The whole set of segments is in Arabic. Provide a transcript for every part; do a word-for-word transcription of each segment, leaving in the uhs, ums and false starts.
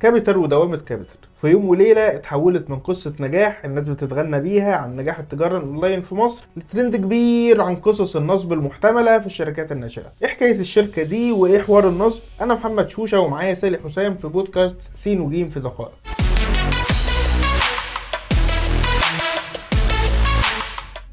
كابيتر ودوامة كابيتر في يوم وليلة اتحولت من قصة نجاح الناس بتتغنى بيها عن نجاح التجارة الأونلاين في مصر لترند كبير عن قصص النصب المحتملة في الشركات الناشئة. إيه حكاية الشركة دي وإيه حوار النصب؟ أنا محمد شوشة ومعايا سالي حسام في بودكاست سين وجيم في دقائق.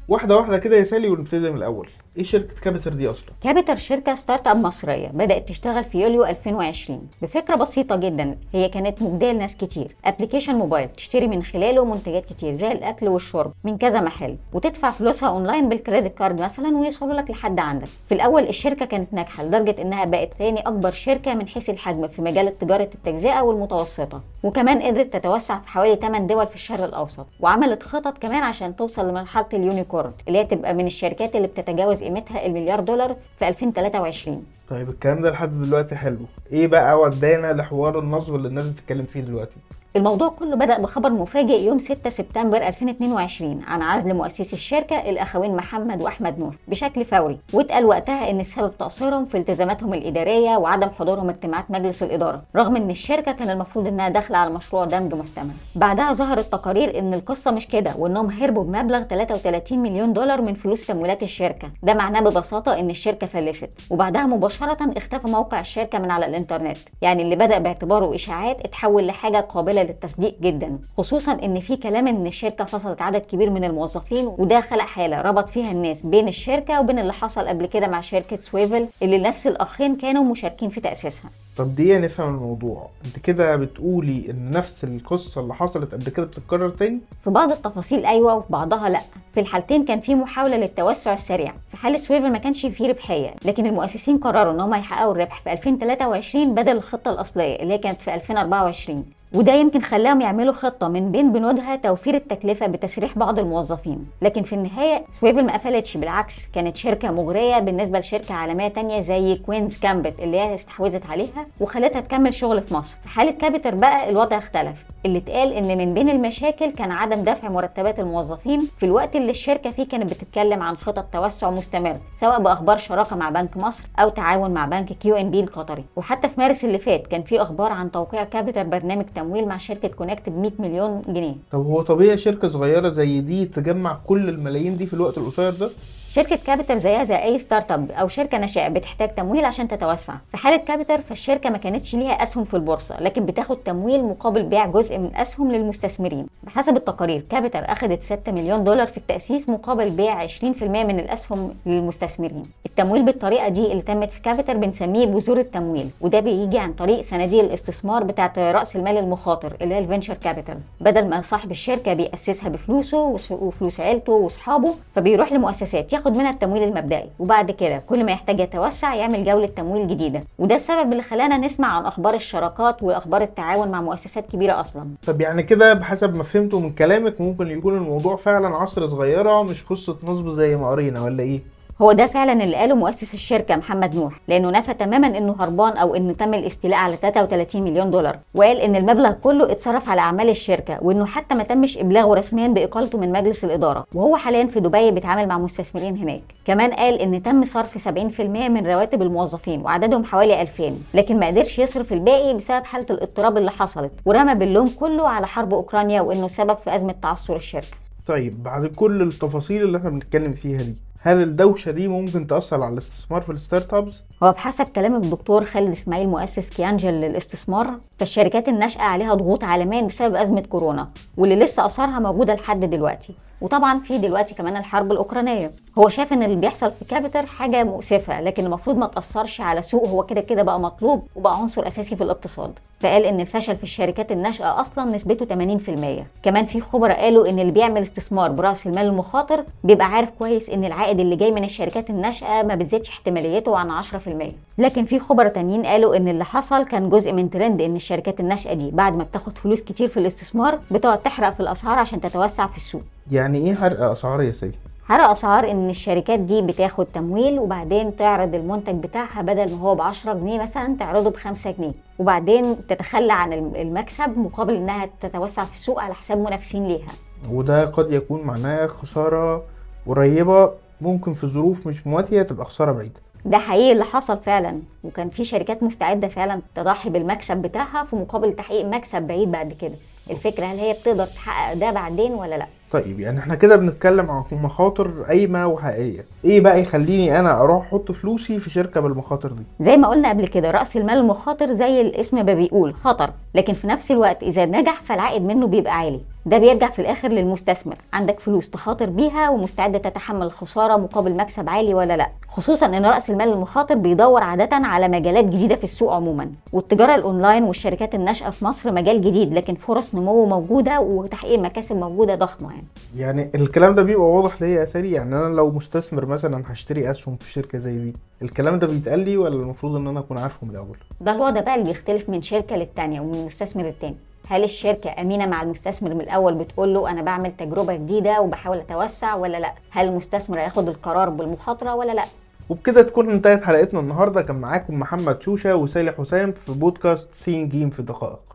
واحدة واحدة كده يا سالي ونبتدي من الأول. إيه شركة كابيتر دي أصلاً؟ كابيتر شركة ستارت اب مصرية بدأت تشتغل في يوليو ألفين وعشرين بفكرة بسيطة جداً، هي كانت مجدية لناس كتير، أبليكيشن موبايل تشتري من خلاله منتجات كتير زي الأكل والشرب من كذا محل وتدفع فلوسها أونلاين بالكريدت كارد مثلاً ويوصلوا لك لحد عندك. في الأول الشركة كانت ناجحة لدرجة إنها بقت ثاني أكبر شركة من حيث الحجم في مجال تجارة التجزئة والمتوسطة، وكمان قدرت تتوسع في حوالي ثمان دول في الشرق الأوسط، وعملت خطط كمان عشان توصل لمرحلة اليونيكورن اللي هي تبقى من الشركات اللي بتتجاوز قيمتها المليار دولار في ألفين وثلاثة وعشرين. طيب الكلام ده لحد دلوقتي حلو، ايه بقى ودانا لحوار النصب اللي الناس بتتكلم فيه دلوقتي؟ الموضوع كله بدأ بخبر مفاجئ يوم ستة سبتمبر ألفين واثنين وعشرين عن عزل مؤسسي الشركة الأخوين محمد وأحمد نور بشكل فوري، واتقال وقتها إن السبب تقصيرهم في التزاماتهم الإدارية وعدم حضورهم اجتماعات مجلس الإدارة، رغم إن الشركة كان المفروض إنها داخلة على مشروع دمج محتمل. بعدها ظهرت تقارير إن القصة مش كده، وإنهم هربوا بمبلغ ثلاثة وثلاثين مليون دولار من فلوس تمويلات الشركة، ده معناه ببساطة إن الشركة فلست، وبعدها مباشرة اختفى موقع الشركة من على الإنترنت. يعني اللي بدأ باعتباره إشاعات اتحول لحاجة قابلة للتصديق جدا، خصوصا ان في كلام ان الشركه فصلت عدد كبير من الموظفين، وده خلق حاله ربط فيها الناس بين الشركه وبين اللي حصل قبل كده مع شركه سويفل اللي نفس الاخين كانوا مشاركين في تاسيسها. طب دي نفهم الموضوع، انت كده بتقولي ان نفس القصه اللي حصلت قبل كده بتتكرر تاني في بعض التفاصيل؟ ايوه، وفي بعضها لا. في الحالتين كان في محاوله للتوسع السريع، في حاله سويفل ما كانش فيه ربحيه، لكن المؤسسين قرروا ان هم يحققوا الربح في ألفين وثلاثة وعشرين بدل الخطه الاصليه اللي كانت في ألفين وأربعة وعشرين، وده يمكن خلاهم يعملوا خطة من بين بنودها توفير التكلفة بتسريح بعض الموظفين. لكن في النهاية سويفل ما قفلتش، بالعكس كانت شركة مغرية بالنسبة لشركة عالمية تانية زي كوينز كامبت اللي هي استحوذت عليها وخلتها تكمل شغل في مصر. في حالة كابيتر بقى الوضع اختلف، اللي اتقال ان من بين المشاكل كان عدم دفع مرتبات الموظفين في الوقت اللي الشركة فيه كانت بتتكلم عن خطط توسع مستمر، سواء بأخبار شراكة مع بنك مصر او تعاون مع بنك كيو إن بي القطري. وحتى في مارس اللي فات كان في اخبار عن توقيع كابيتر برنامج تمويل مع شركة كونكت ب مئة مليون جنيه. طب هو طبيعي شركة صغيرة زي دي تجمع كل الملايين دي في الوقت القصير ده؟ شركة كابيتر زيها زي أي ستارت اب أو شركة ناشئة بتحتاج تمويل عشان تتوسع. في حالة كابيتر فالشركة ما كانتش ليها أسهم في البورصة، لكن بتاخد تمويل مقابل بيع جزء من أسهم للمستثمرين. بحسب التقارير كابيتر أخدت ستة مليون دولار في التأسيس مقابل بيع عشرين بالمئة من الأسهم للمستثمرين. التمويل بالطريقة دي اللي تمت في كابيتر بنسميه بذور التمويل، وده بيجي عن طريق صناديق الاستثمار بتاعة رأس المال المخاطر اللي هي الفينشر كابيتال. بدل ما صاحب الشركة بيأسسها بفلوسه وفلوس عيلته وأصحابه، فبيروح لمؤسسات ياخد منها التمويل المبدئي، وبعد كده كل ما يحتاج يتوسع يعمل جولة تمويل جديدة. وده السبب اللي خلانا نسمع عن أخبار الشراكات وأخبار التعاون مع مؤسسات كبيرة أصلا. طب يعني كده بحسب ما فهمته من كلامك ممكن يكون الموضوع فعلا عصر صغيرة مش قصة نصب زي ما قرينا، ولا إيه؟ هو ده فعلا اللي قاله مؤسس الشركة محمد نور، لأنه نفى تماما إنه هربان أو إنه تم الاستيلاء على ثلاثة وثلاثين مليون دولار، وقال إن المبلغ كله اتصرف على أعمال الشركة، وإنه حتى ما تمش إبلاغه رسميا بإقالته من مجلس الإدارة، وهو حاليا في دبي بيتعامل مع مستثمرين هناك. كمان قال إن تم صرف سبعين بالمئة من رواتب الموظفين وعددهم حوالي ألفين، لكن ما قدرش يصرف الباقي بسبب حالة الاضطراب اللي حصلت، ورمى باللوم كله على حرب أوكرانيا وإنه سبب في أزمة تعثر الشركة. طيب بعد كل التفاصيل اللي احنا بنتكلم فيها دي، هل الدوشه دي ممكن تأثر على الاستثمار في الستارت ابس؟ هو بحسب كلام الدكتور خالد اسماعيل مؤسس كيانجل للاستثمار، فالشركات الناشئه عليها ضغوط عالميا بسبب ازمه كورونا واللي لسه اثارها موجوده لحد دلوقتي، وطبعا في دلوقتي كمان الحرب الاوكرانيه. هو شاف ان اللي بيحصل في كابيتر حاجه مؤسفه، لكن المفروض ما تاثرش على سوق هو كده كده بقى مطلوب وبقى عنصر اساسي في الاقتصاد. فقال ان الفشل في الشركات الناشئه اصلا نسبته ثمانين بالمئة. كمان في خبراء قالوا ان اللي بيعمل استثمار براس المال المخاطر بيبقى عارف كويس ان العائد اللي جاي من الشركات الناشئه ما بتزيدش احتماليته عن عشرة بالمئة. لكن في خبراء تانيين قالوا ان اللي حصل كان جزء من ترند ان الشركات الناشئه دي بعد ما بتاخد فلوس كتير في الاستثمار بتقعد تحرق في الاسعار عشان تتوسع في السوق. يعني ايه حرق اسعار يا سيدي؟ حرق اسعار ان الشركات دي بتاخد تمويل وبعدين تعرض المنتج بتاعها بدل ما هو ب عشرة جنيه مثلا تعرضه ب خمسة جنيه، وبعدين تتخلى عن المكسب مقابل انها تتوسع في السوق على حساب منافسين ليها، وده قد يكون معناه خساره قريبه ممكن في ظروف مش مواتيه تبقى خساره بعيده. ده حقيقي اللي حصل فعلا، وكان في شركات مستعدة فعلا تضحي بالمكسب بتاعها في مقابل تحقيق مكسب بعيد بعد كده. الفكرة هل هي بتقدر تحقق ده بعدين ولا لا؟ طيب يعني احنا كده بنتكلم عن مخاطر قايمة وحقيقية. ايه بقى يخليني انا اروح احط فلوسي في شركة بالمخاطر دي؟ زي ما قلنا قبل كده، رأس المال المخاطر زي الاسم ما بيقول خطر، لكن في نفس الوقت اذا نجح فالعائد منه بيبقى عالي. ده بيرجع في الاخر للمستثمر، عندك فلوس تخاطر بيها ومستعدة تتحمل خسارة مقابل مكسب عالي ولا لا، خصوصا ان رأس المال المخاطر بيدور عادة على مجالات جديدة في السوق عموما. والتجارة الاونلاين والشركات الناشئة في مصر مجال جديد، لكن فرص نمو موجودة وتحقيق مكاسب موجودة ضخمة. يعني الكلام ده بيبقى واضح ليا يا سالي؟ يعني انا لو مستثمر مثلا هشتري اسهم في شركه زي دي، الكلام ده بيتقال لي ولا المفروض ان انا اكون عارفه من الاول؟ ده الوضع بقى اللي بيختلف من شركه للتانيه ومن مستثمر للتاني. هل الشركه امينه مع المستثمر من الاول بتقول له انا بعمل تجربه جديده وبحاول اتوسع ولا لا؟ هل المستثمر هياخد القرار بالمخاطره ولا لا؟ وبكده تكون انتهت حلقتنا النهارده. كان معاكم محمد شوشه وسالي حسام في بودكاست سين جيم في دقائق.